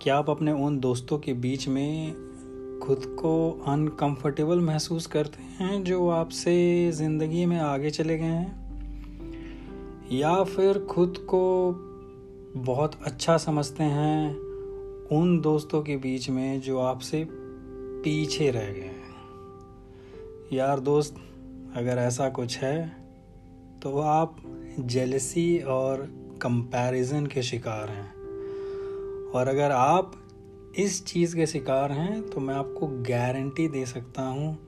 क्या आप अपने उन दोस्तों के बीच में खुद को अनकंफर्टेबल महसूस करते हैं जो आपसे ज़िंदगी में आगे चले गए हैं, या फिर खुद को बहुत अच्छा समझते हैं उन दोस्तों के बीच में जो आपसे पीछे रह गए हैं? यार दोस्त, अगर ऐसा कुछ है तो आप जेलसी और कंपैरिजन के शिकार हैं, और अगर आप इस चीज़ के शिकार हैं तो मैं आपको गारंटी दे सकता हूँ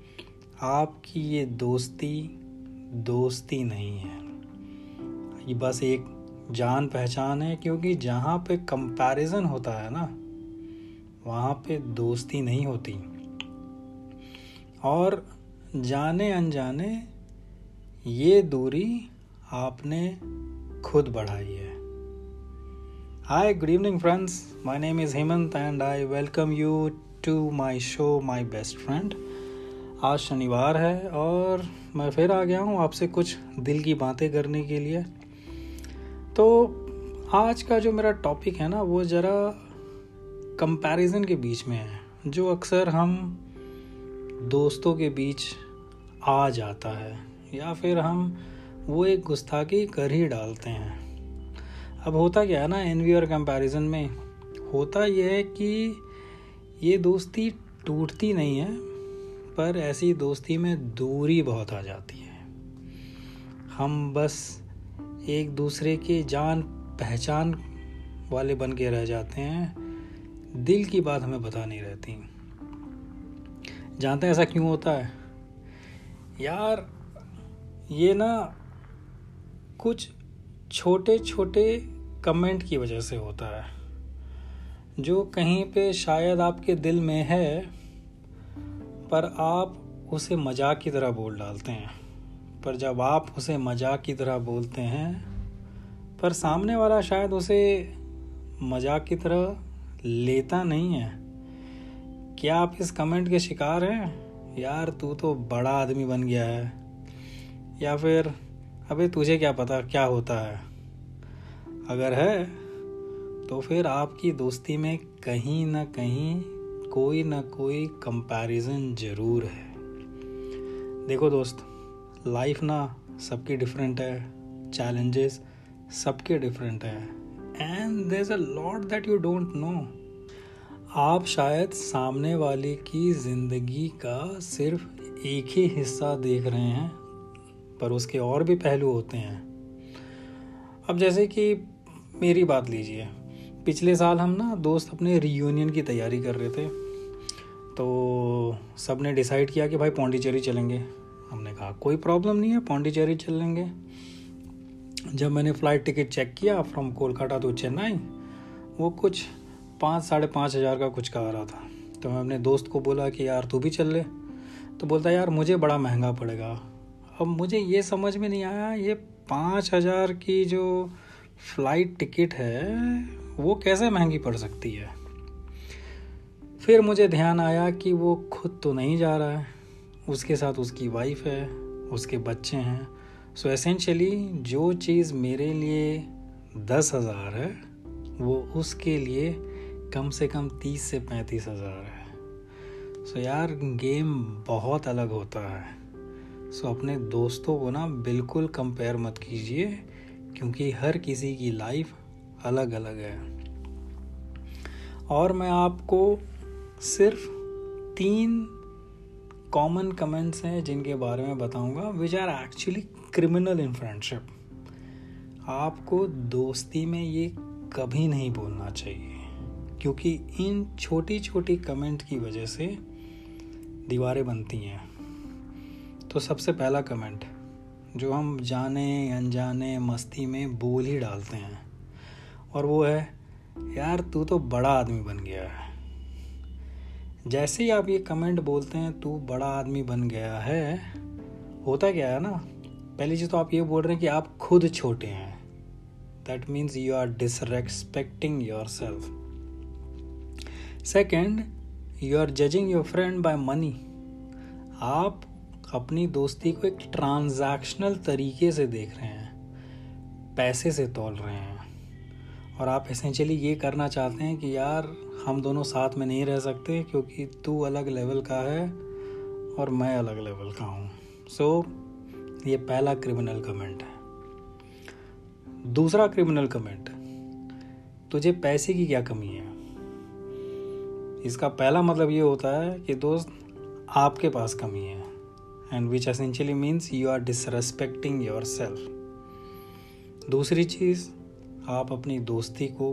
आपकी ये दोस्ती नहीं है, ये बस एक जान पहचान है। क्योंकि जहाँ पे कंपैरिजन होता है ना, वहाँ पे दोस्ती नहीं होती। और जाने अनजाने ये दूरी आपने खुद बढ़ाई है। Hi, good evening friends. My name is Hemant and I welcome you to my show My Best Friend. आज शनिवार है और मैं फिर आ गया हूँ आपसे कुछ दिल की बातें करने के लिए। तो आज का जो मेरा टॉपिक है ना, वो ज़रा कंपैरिजन के बीच में है, जो अक्सर हम दोस्तों के बीच आ जाता है, या फिर हम वो एक गुस्ताखी कर ही डालते हैं। अब होता क्या है ना, एनवी और कंपैरिजन में होता यह है कि ये दोस्ती टूटती नहीं है, पर ऐसी दोस्ती में दूरी बहुत आ जाती है। हम बस एक दूसरे के जान पहचान वाले बन के रह जाते हैं, दिल की बात हमें पता नहीं रहती। जानते हैं ऐसा क्यों होता है? यार ये ना कुछ छोटे छोटे कमेंट की वजह से होता है, जो कहीं पे शायद आपके दिल में है पर आप उसे मजाक की तरह बोल डालते हैं। पर जब आप उसे मजाक की तरह बोलते हैं, पर सामने वाला शायद उसे मजाक की तरह लेता नहीं है। क्या आप इस कमेंट के शिकार हैं? यार तू तो बड़ा आदमी बन गया है, या फिर अबे तुझे क्या पता क्या होता है। अगर है तो फिर आपकी दोस्ती में कहीं ना कहीं कोई ना कोई कंपैरिजन ज़रूर है। देखो दोस्त, लाइफ ना सबकी डिफरेंट है, चैलेंजेस सबके डिफरेंट है, and there is a lot that you don't know. आप शायद सामने वाले की ज़िंदगी का सिर्फ एक ही हिस्सा देख रहे हैं, पर उसके और भी पहलू होते हैं। अब जैसे कि मेरी बात लीजिए, पिछले साल हम ना दोस्त अपने रियूनियन की तैयारी कर रहे थे, तो सब ने डिसाइड किया कि भाई पौंडीचेरी चलेंगे। हमने कहा कोई प्रॉब्लम नहीं है, पौंडीचेरी चलेंगे। जब मैंने फ़्लाइट टिकट चेक किया फ्रॉम कोलकाता टू चेन्नई, वो कुछ 5,000-5,500 का कुछ का आ रहा था। तो मैं अपने दोस्त को बोला कि यार तू भी चल ले, तो बोलता यार मुझे बड़ा महंगा पड़ेगा। अब मुझे ये समझ में नहीं आया, ये 5,000 की जो फ़्लाइट टिकट है वो कैसे महंगी पड़ सकती है। फिर मुझे ध्यान आया कि वो खुद तो नहीं जा रहा है, उसके साथ उसकी वाइफ है, उसके बच्चे हैं। सो एसेंशियली जो चीज़ मेरे लिए 10,000 है, वो उसके लिए कम से कम 30,000 से 35,000 है। सो यार गेम बहुत अलग होता है। सो अपने दोस्तों को ना बिल्कुल कंपेयर मत कीजिए, क्योंकि हर किसी की लाइफ अलग अलग है। और मैं आपको सिर्फ 3 कॉमन कमेंट्स हैं जिनके बारे में बताऊंगा, which are actually criminal in friendship. आपको दोस्ती में ये कभी नहीं बोलना चाहिए, क्योंकि इन छोटी छोटी कमेंट की वजह से दीवारें बनती हैं। तो सबसे पहला कमेंट जो हम जाने अनजाने मस्ती में बोल ही डालते हैं, और वो है यार तू तो बड़ा आदमी बन गया है। जैसे ही आप ये कमेंट बोलते हैं, तू बड़ा आदमी बन गया है, होता क्या है ना, पहली चीज़ तो आप ये बोल रहे हैं कि आप खुद छोटे हैं। That means you are disrespecting yourself. Second, you are judging your friend by money. आप अपनी दोस्ती को एक ट्रांजैक्शनल तरीके से देख रहे हैं, पैसे से तोल रहे हैं। और आप एसेंशियली ये करना चाहते हैं कि यार हम दोनों साथ में नहीं रह सकते क्योंकि तू अलग लेवल का है और मैं अलग लेवल का हूँ। सो ये पहला क्रिमिनल कमेंट है। दूसरा क्रिमिनल कमेंट, तुझे पैसे की क्या कमी है। इसका पहला मतलब ये होता है कि दोस्त आपके पास कमी है, and which essentially means you are disrespecting yourself. दूसरी चीज़, आप अपनी दोस्ती को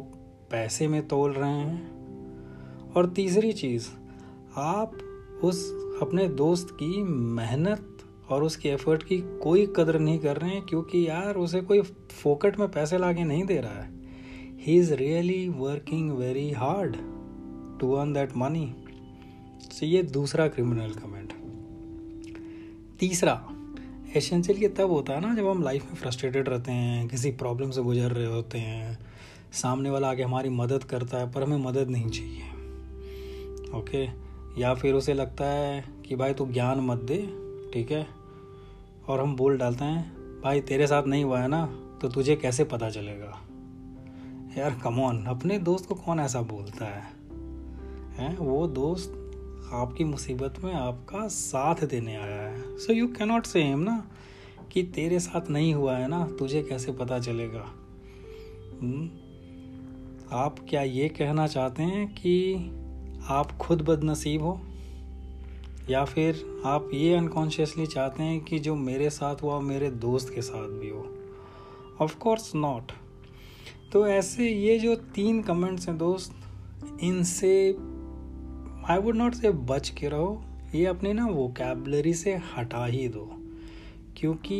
पैसे में तोल रहे हैं। और तीसरी चीज़, आप उस अपने दोस्त की मेहनत और उसकी एफर्ट की कोई कदर नहीं कर रहे हैं, क्योंकि यार उसे कोई फोकट में पैसे लाके नहीं दे रहा है। He is really working very hard to earn that money. So ये दूसरा क्रिमिनल कमेंट। तीसरा एसेंशियल ये तब होता है ना जब हम लाइफ में फ्रस्ट्रेटेड रहते हैं, किसी प्रॉब्लम से गुजर रहे होते हैं, सामने वाला आके हमारी मदद करता है पर हमें मदद नहीं चाहिए, ओके, या फिर उसे लगता है कि भाई तू ज्ञान मत दे, ठीक है, और हम बोल डालते हैं भाई तेरे साथ नहीं हुआ है ना तो तुझे कैसे पता चलेगा। यार कम ऑन, अपने दोस्त को कौन ऐसा बोलता है हैं? वो दोस्त आपकी मुसीबत में आपका साथ देने आया है। So you can not say him ना कि तेरे साथ नहीं हुआ है ना तुझे कैसे पता चलेगा। आप क्या ये कहना चाहते हैं कि आप खुद बदनसीब हो, या फिर आप ये अनकॉन्शियसली चाहते हैं कि जो मेरे साथ हुआ मेरे दोस्त के साथ भी हो? Of course not. तो ऐसे ये जो तीन कमेंट्स हैं दोस्त, इनसे आई वुड नॉट से बच के रहो, ये अपने ना वोकैबलरी से हटा ही दो, क्योंकि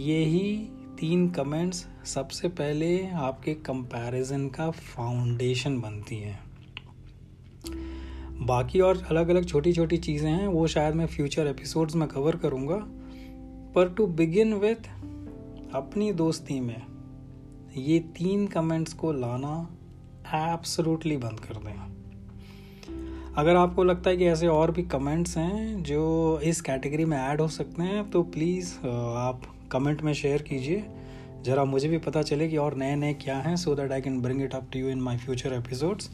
यही तीन कमेंट्स सबसे पहले आपके कंपैरिजन का फाउंडेशन बनती हैं। बाकी और अलग अलग छोटी छोटी चीज़ें हैं, वो शायद मैं फ्यूचर एपिसोड्स में कवर करूँगा, पर टू बिगिन विथ अपनी दोस्ती में ये तीन कमेंट्स को लाना एब्सोल्युटली बंद कर दें। अगर आपको लगता है कि ऐसे और भी कमेंट्स हैं जो इस कैटेगरी में ऐड हो सकते हैं तो प्लीज़ आप कमेंट में शेयर कीजिए, ज़रा मुझे भी पता चले कि और नए नए क्या हैं, so that I can bring it up to you in my future episodes.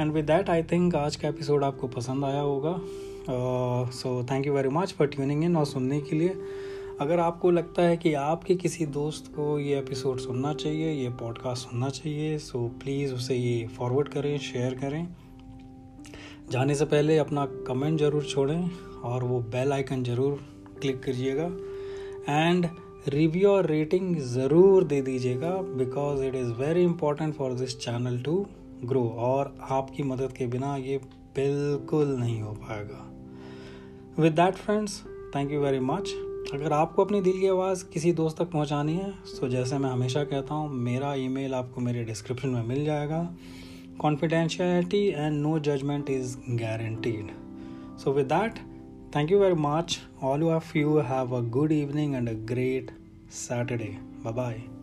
And with that I think आज का एपिसोड आपको पसंद आया होगा। So thank you very much for tuning in और सुनने के लिए। अगर आपको लगता है कि आपके किसी दोस्त को ये एपिसोड सुनना चाहिए, ये पॉडकास्ट सुनना चाहिए, सो प्लीज़ उसे ये फॉरवर्ड करें, शेयर करें। जाने से पहले अपना कमेंट ज़रूर छोड़ें और वो बेल आइकन ज़रूर क्लिक करिएगा, एंड रिव्यू और रेटिंग ज़रूर दे दीजिएगा, because it is very important for this channel to grow. और आपकी मदद के बिना ये बिल्कुल नहीं हो पाएगा। With that friends, thank you very much. अगर आपको अपनी दिल की आवाज़ किसी दोस्त तक पहुंचानी है, तो जैसे मैं हमेशा कहता हूँ, मेरा ईमेल आपको मेरे डिस्क्रिप्शन में मिल जाएगा। Confidentiality and no judgment is guaranteed. So with that, thank you very much. All of you have a good evening and a great Saturday. Bye-bye.